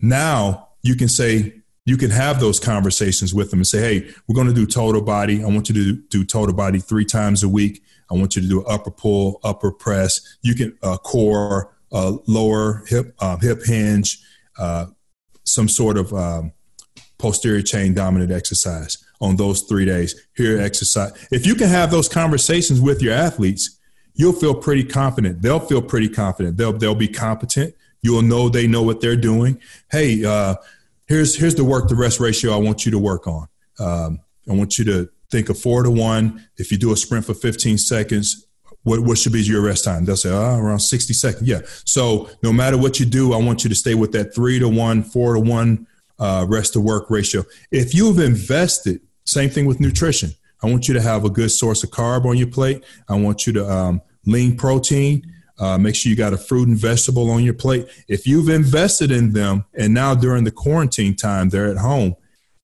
now you can say, you can have those conversations with them and say, hey, we're going to do total body. I want you to do total body 3 times a week. I want you to do upper pull, upper press. You can core, lower hip hinge, some sort of posterior chain dominant exercise on those 3 days. Here, exercise. If you can have those conversations with your athletes, you'll feel pretty confident. They'll feel pretty confident. They'll be competent. You'll know they know what they're doing. Hey, here's the work to rest ratio I want you to work on. I want you to think of 4-to-1. If you do a sprint for 15 seconds, what should be your rest time? They'll say, around 60 seconds. Yeah. So no matter what you do, I want you to stay with that 3-to-1, 4-to-1 rest to work ratio. If you've invested, same thing with nutrition. I want you to have a good source of carb on your plate. I want you to lean protein. Make sure you got a fruit and vegetable on your plate. If you've invested in them, and now during the quarantine time, they're at home,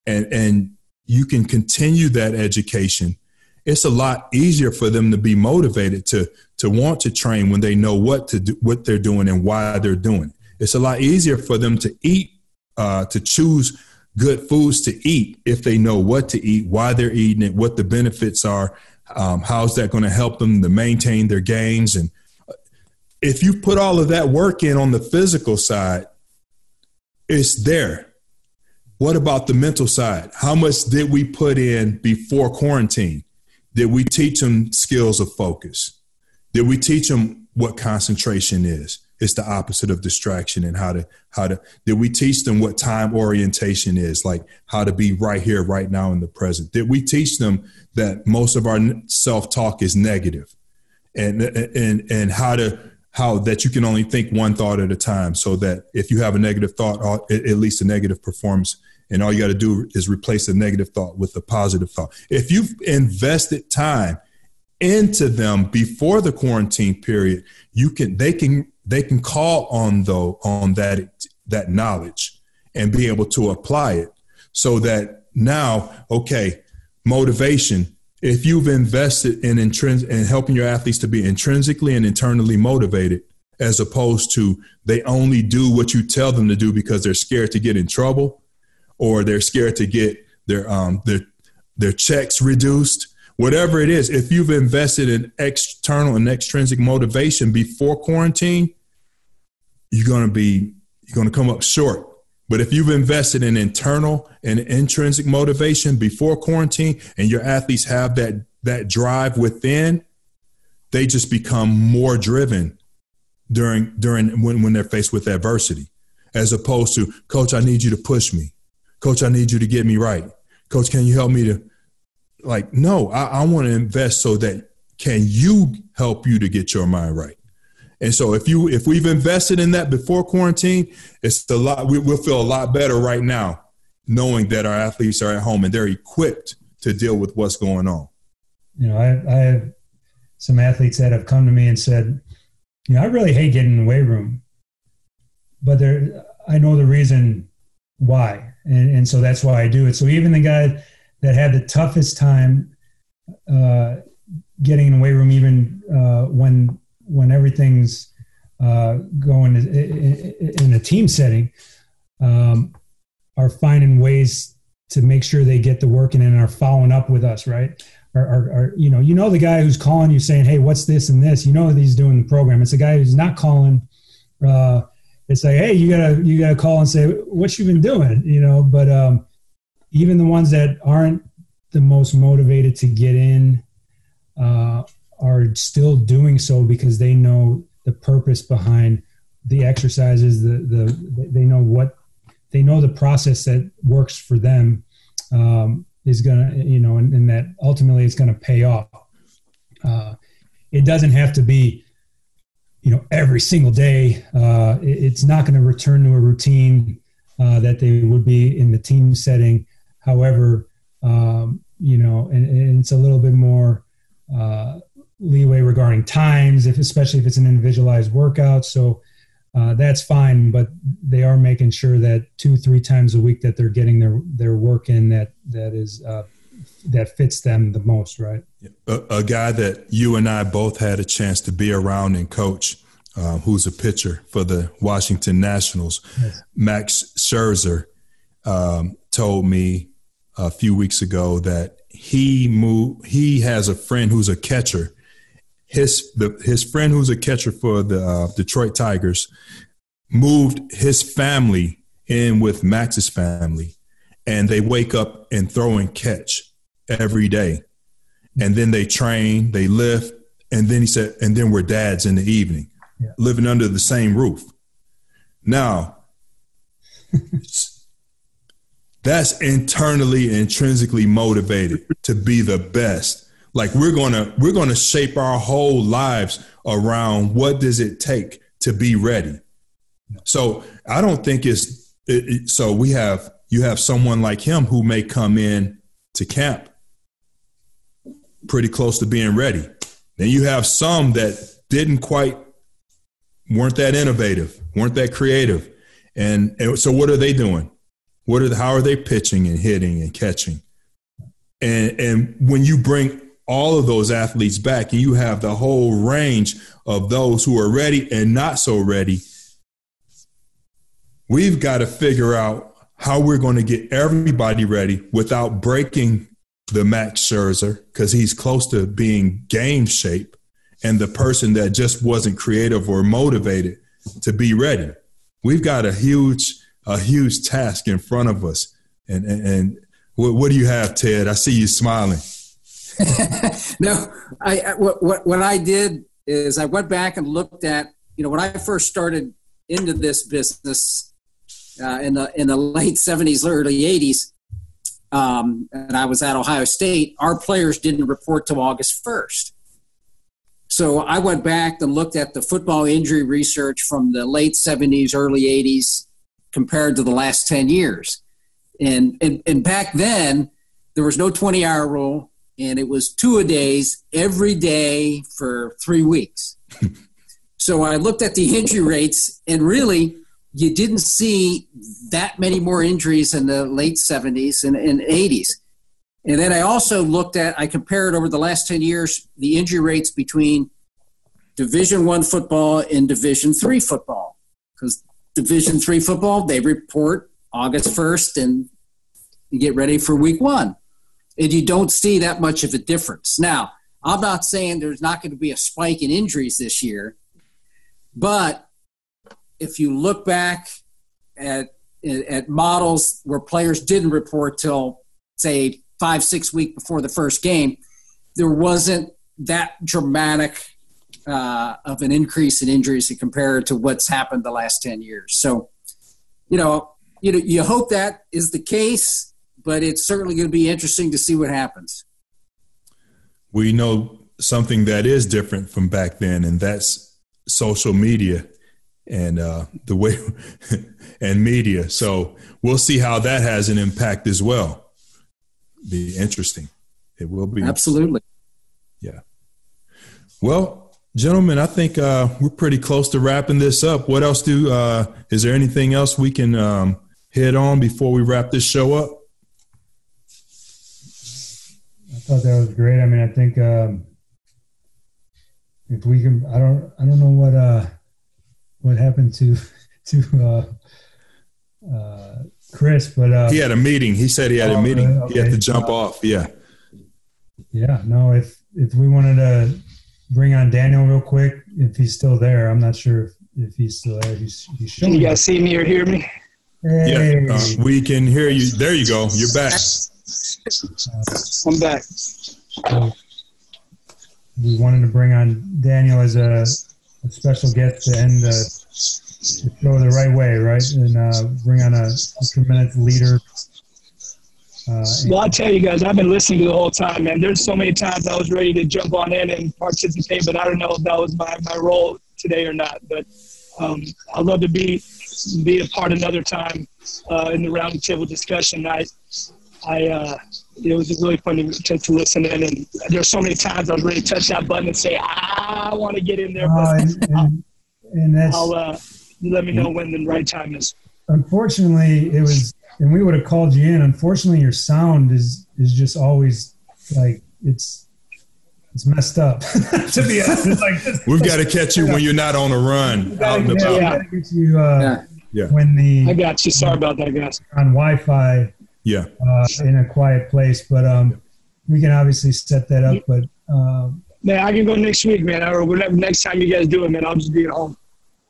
and you can continue that education, it's a lot easier for them to be motivated to want to train when they know what to do, what they're doing and why they're doing it. It's a lot easier for them to eat, to choose good foods to eat if they know what to eat, why they're eating it, what the benefits are, how's that going to help them to maintain their gains. And if you put all of that work in on the physical side, it's there. What about the mental side? How much did we put in before quarantine? Did we teach them skills of focus? Did we teach them what concentration is? It's the opposite of distraction. And did we teach them what time orientation is, like how to be right here, right now in the present? Did we teach them that most of our self-talk is negative and how that you can only think one thought at a time, so that if you have a negative thought, at least a negative performance, and all you got to do is replace a negative thought with a positive thought. If you've invested time into them before the quarantine period, they can call on that knowledge and be able to apply it, so that now, okay, motivation. If you've invested in helping your athletes to be intrinsically and internally motivated, as opposed to they only do what you tell them to do because they're scared to get in trouble, or they're scared to get their checks reduced, whatever it is. If you've invested in external and extrinsic motivation before quarantine, you're going to come up short. But if you've invested in internal and intrinsic motivation before quarantine, and your athletes have that drive within, they just become more driven during when they're faced with adversity, as opposed to, Coach, I need you to push me. Coach, I need you to get me right. Coach, can you help me to, like, no, I want to invest so that can you help you to get your mind right? And so if we've invested in that before quarantine, we'll feel a lot better right now, knowing that our athletes are at home and they're equipped to deal with what's going on. You know, I have some athletes that have come to me and said, you know, I really hate getting in the weight room, but I know the reason why. And so that's why I do it. So even the guy that had the toughest time getting in the weight room, even when everything's going in a team setting, are finding ways to make sure they get the work in and are following up with us, right? Or you know the guy who's calling you saying, hey, what's this and this? You know he's doing the program. It's the guy who's not calling. It's like, hey, you gotta call and say what you've been doing, you know. But even the ones that aren't the most motivated to get in are still doing so because they know the purpose behind the exercises. They know the process that works for them is gonna, you know, and that ultimately it's gonna pay off. It doesn't have to be, you know, every single day. It's not going to return to a routine that they would be in the team setting. However, you know, and it's a little bit more leeway regarding times, especially if it's an individualized workout. So that's fine, but they are making sure that 2-3 times a week that they're getting their work in that fits them the most, right? A guy that you and I both had a chance to be around and coach, who's a pitcher for the Washington Nationals, yes. Max Scherzer, told me a few weeks ago that he has a friend who's a catcher. His friend who's a catcher for the Detroit Tigers moved his family in with Max's family, and they wake up and throw and catch every day. And then they train, they lift, and then he said, and then we're dads in the evening, yeah, living under the same roof. Now, that's internally, intrinsically motivated to be the best. Like we're gonna shape our whole lives around what does it take to be ready. So I don't think so you have someone like him who may come in to camp pretty close to being ready. Then you have some that weren't that innovative, weren't that creative. And so what are they doing? How are they pitching and hitting and catching? And when you bring all of those athletes back and you have the whole range of those who are ready and not so ready, we've got to figure out how we're going to get everybody ready without breaking the Max Scherzer, because he's close to being game shape, and the person that just wasn't creative or motivated to be ready. We've got a huge task in front of us And what do you have, Ted? I see you smiling. No, what I did is I went back and looked at, you know, when I first started into this business in the late 70s, early 80s, and I was at Ohio State, our players didn't report till August 1st. So I went back and looked at the football injury research from the late 70s, early 80s compared to the last 10 years. And back then, there was no 20-hour rule, and it was 2-a-days every day for 3 weeks. So I looked at the injury rates, and really, you didn't see that many more injuries in the late 70s and 80s. And then I also looked at, I compared over the last 10 years, the injury rates between Division I football and Division III football. Because Division III football, they report August 1st and you get ready for week one. And you don't see that much of a difference. Now, I'm not saying there's not going to be a spike in injuries this year, but if you look back at models where players didn't report till, say, 5-6 weeks before the first game, there wasn't that dramatic of an increase in injuries compared to what's happened the last 10 years. So, you know, you hope that is the case, but it's certainly going to be interesting to see what happens. We know something that is different from back then, and that's social media and the way and media. So we'll see how that has an impact as well. Be interesting. It will be. Absolutely. Yeah. Well, gentlemen, I think we're pretty close to wrapping this up. What else is there anything else we can hit on before we wrap this show up? I thought that was great. I mean, I think if we can, I don't know what happened to Chris, but he had a meeting. He said he had a meeting. Okay. He had to jump off. Yeah. Yeah. No, if we wanted to bring on Daniel real quick, if he's still there, I'm not sure if he's still there. He's showing. Can you guys see me or hear me? Hey. Yeah, we can hear you. There you go. You're back. I'm back. So we wanted to bring on Daniel as a special guest to end the show the right way, right? And bring on a tremendous leader. Well, I tell you guys, I've been listening to the whole time, man. There's so many times I was ready to jump on in and participate, but I don't know if that was my role today or not. But I'd love to be a part another time in the roundtable discussion. I it was really fun to listen in, and there's so many times I was ready to touch that button and say, I want to get in there, but and that's, I'll let me know when the right time is. Unfortunately, it was, and we would have called you in. Unfortunately, your sound is just always like it's messed up. To be honest, we've got to catch you when you're not on a run out and about. Yeah, get you, yeah. When I got you. Sorry about that, guys. On Wi-Fi. Yeah. In a quiet place, but we can obviously set that up. But man, I can go next week, man, or whatever. Next time you guys do it, man, I'll just be at home.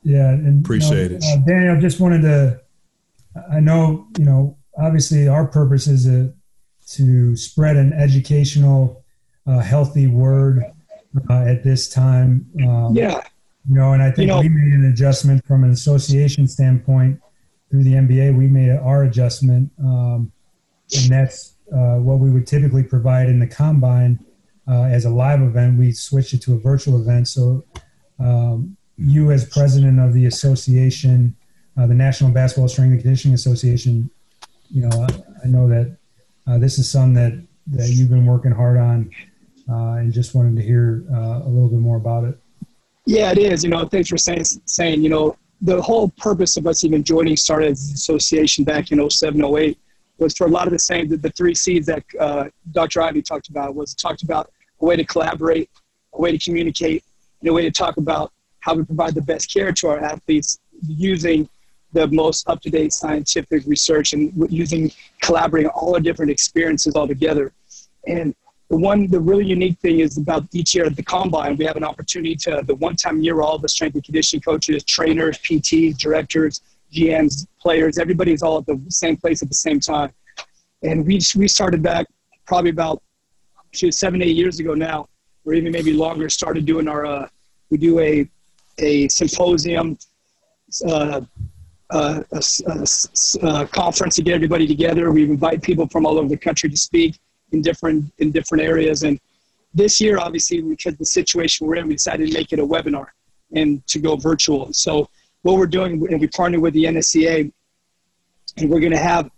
Yeah, and appreciate it. Daniel, just wanted to. I know, obviously, our purpose is to spread an educational, healthy word at this time. Yeah. And I think we made an adjustment from an association standpoint through the NBA. We made our adjustment, and that's what we would typically provide in the combine as a live event. We switched it to a virtual event. So, you as president of the association, the National Basketball Strength and Conditioning Association, I know that this is something that you've been working hard on, and just wanted to hear a little bit more about it. Yeah, it is. Thanks for saying, the whole purpose of us even joining started as an association back in 2007, 2008 was for a lot of the same, the 3 C's that Dr. Ivey talked about a way to collaborate, a way to communicate, and a way to talk about how we provide the best care to our athletes using the most up-to-date scientific research and collaborating all our different experiences all together. And the really unique thing is about each year at the combine, we have an opportunity the one time a year, all the strength and conditioning coaches, trainers, PTs, directors, GMs, players, everybody's all at the same place at the same time. And we started back probably about 7, 8 years ago now, or even maybe longer, started doing our we do a symposium, a conference to get everybody together. We invite people from all over the country to speak in different areas. And this year, obviously, because the situation we're in, we decided to make it a webinar and to go virtual. So what we're doing, and we partnered with the NSCA, and we're going to have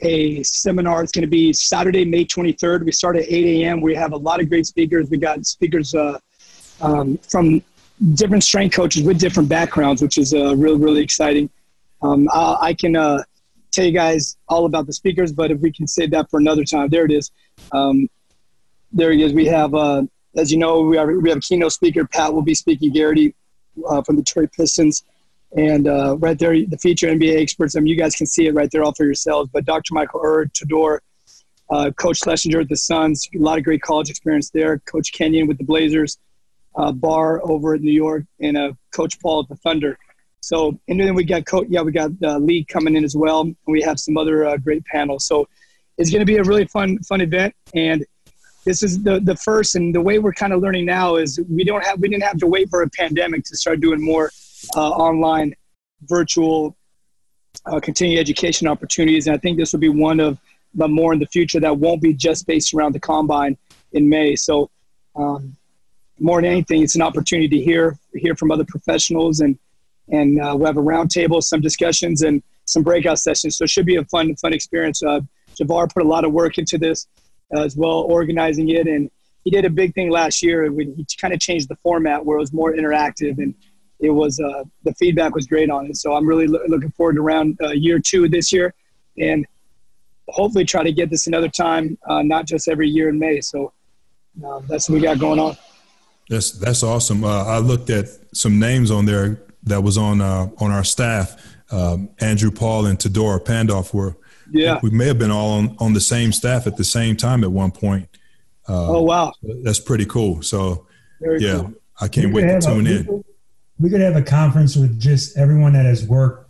a seminar. It's going to be Saturday, May 23rd. We start at 8 a.m. We have a lot of great speakers. We got speakers from different strength coaches with different backgrounds, which is really exciting. I can tell you guys all about the speakers, but if we can save that for another time. There it is. There he is. We have, as you know, we have a keynote speaker. Pat will be speaking, Garrity from the Detroit Pistons. And right there, the featured NBA experts. I mean, you guys can see it right there all for yourselves. But Dr. Michael Tador, Coach Schlesinger at the Suns, a lot of great college experience there. Coach Kenyon with the Blazers, Barr over at New York, and Coach Paul at the Thunder. So, and then we got Lee coming in as well. And we have some other great panels. So it's going to be a really fun event. And this is the first. And the way we're kind of learning now is we didn't have to wait for a pandemic to start doing more online, virtual, continuing education opportunities. And I think this will be one of the more in the future that won't be just based around the combine in May. So more than anything, it's an opportunity to hear from other professionals, and we'll have a roundtable, some discussions, and some breakout sessions. So it should be a fun experience. Javair put a lot of work into this as well, organizing it. And he did a big thing last year when he kind of changed the format where it was more interactive, and it was the feedback was great on it. So I'm really looking forward to round year two this year, and hopefully try to get this another time, not just every year in May. So that's what we got going on. That's awesome. I looked at some names on there that was on our staff. Andrew Paul and Tador Pandoff were. Yeah, we may have been all on the same staff at the same time at one point. Oh wow, that's pretty cool. So Very cool. I can't wait to tune in. We could have a conference with just everyone that has worked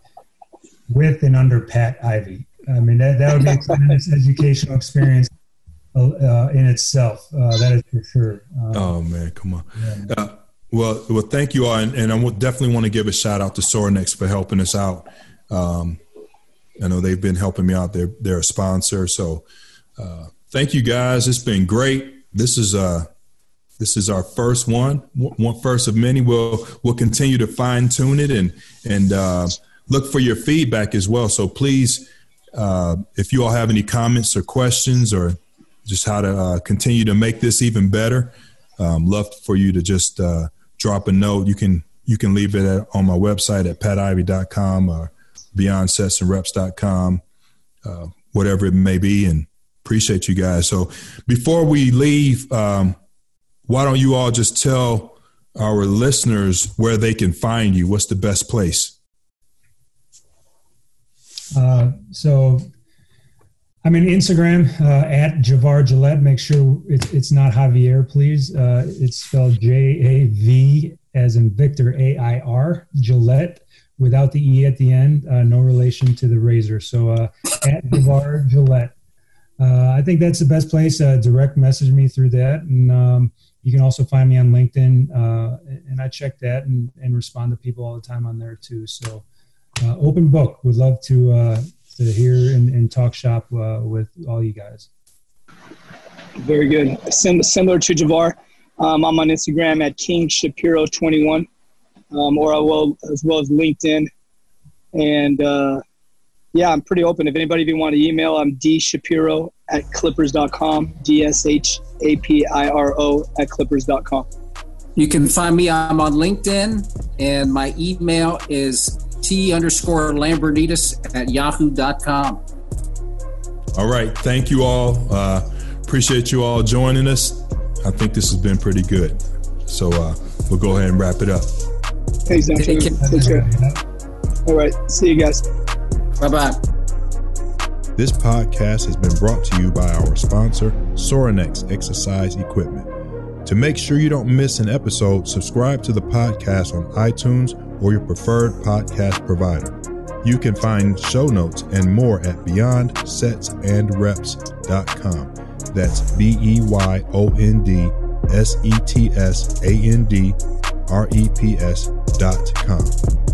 with and under Pat Ivey. I mean, that would be a tremendous educational experience in itself. That is for sure. Oh, man, come on. Yeah. Well, thank you all. And I would definitely want to give a shout out to Sorinex for helping us out. I know they've been helping me out. They're a sponsor. So thank you guys. It's been great. This is our first one first of many. We'll continue to fine tune it and look for your feedback as well. So please, if you all have any comments or questions or just how to continue to make this even better, love for you to just drop a note. You can leave it on my website at pativey.com or beyondsetsandreps.com, whatever it may be. And appreciate you guys. So before we leave, why don't you all just tell our listeners where they can find you? What's the best place? So I'm on Instagram at Javair Gillette. Make sure it's not Javier, please. It's spelled J-A-V as in Victor, A-I-R, Gillette, without the E at the end, no relation to the razor. So at Javair Gillette. I think that's the best place. Direct message me through that. And you can also find me on LinkedIn, and I check that and respond to people all the time on there too. So open book. Would love to hear and talk shop with all you guys. Very good. Similar to Javair, I'm on Instagram at KingShapiro21, or I will, as well as LinkedIn. And yeah, I'm pretty open. If anybody do want to email, I'm dshapiro@clippers.com, dshapiro@clippers.com. You can find me. I'm on LinkedIn, and my email is t_Lambrinidis@yahoo.com. All right. Thank you all. Appreciate you all joining us. I think this has been pretty good. So we'll go ahead and wrap it up. Thanks, Dr. Take care. All right. See you guys. Bye-bye. This podcast has been brought to you by our sponsor, Sorinex Exercise Equipment. To make sure you don't miss an episode, subscribe to the podcast on iTunes or your preferred podcast provider. You can find show notes and more at BeyondSetsAndReps.com. That's BeyondSetsAndReps.com.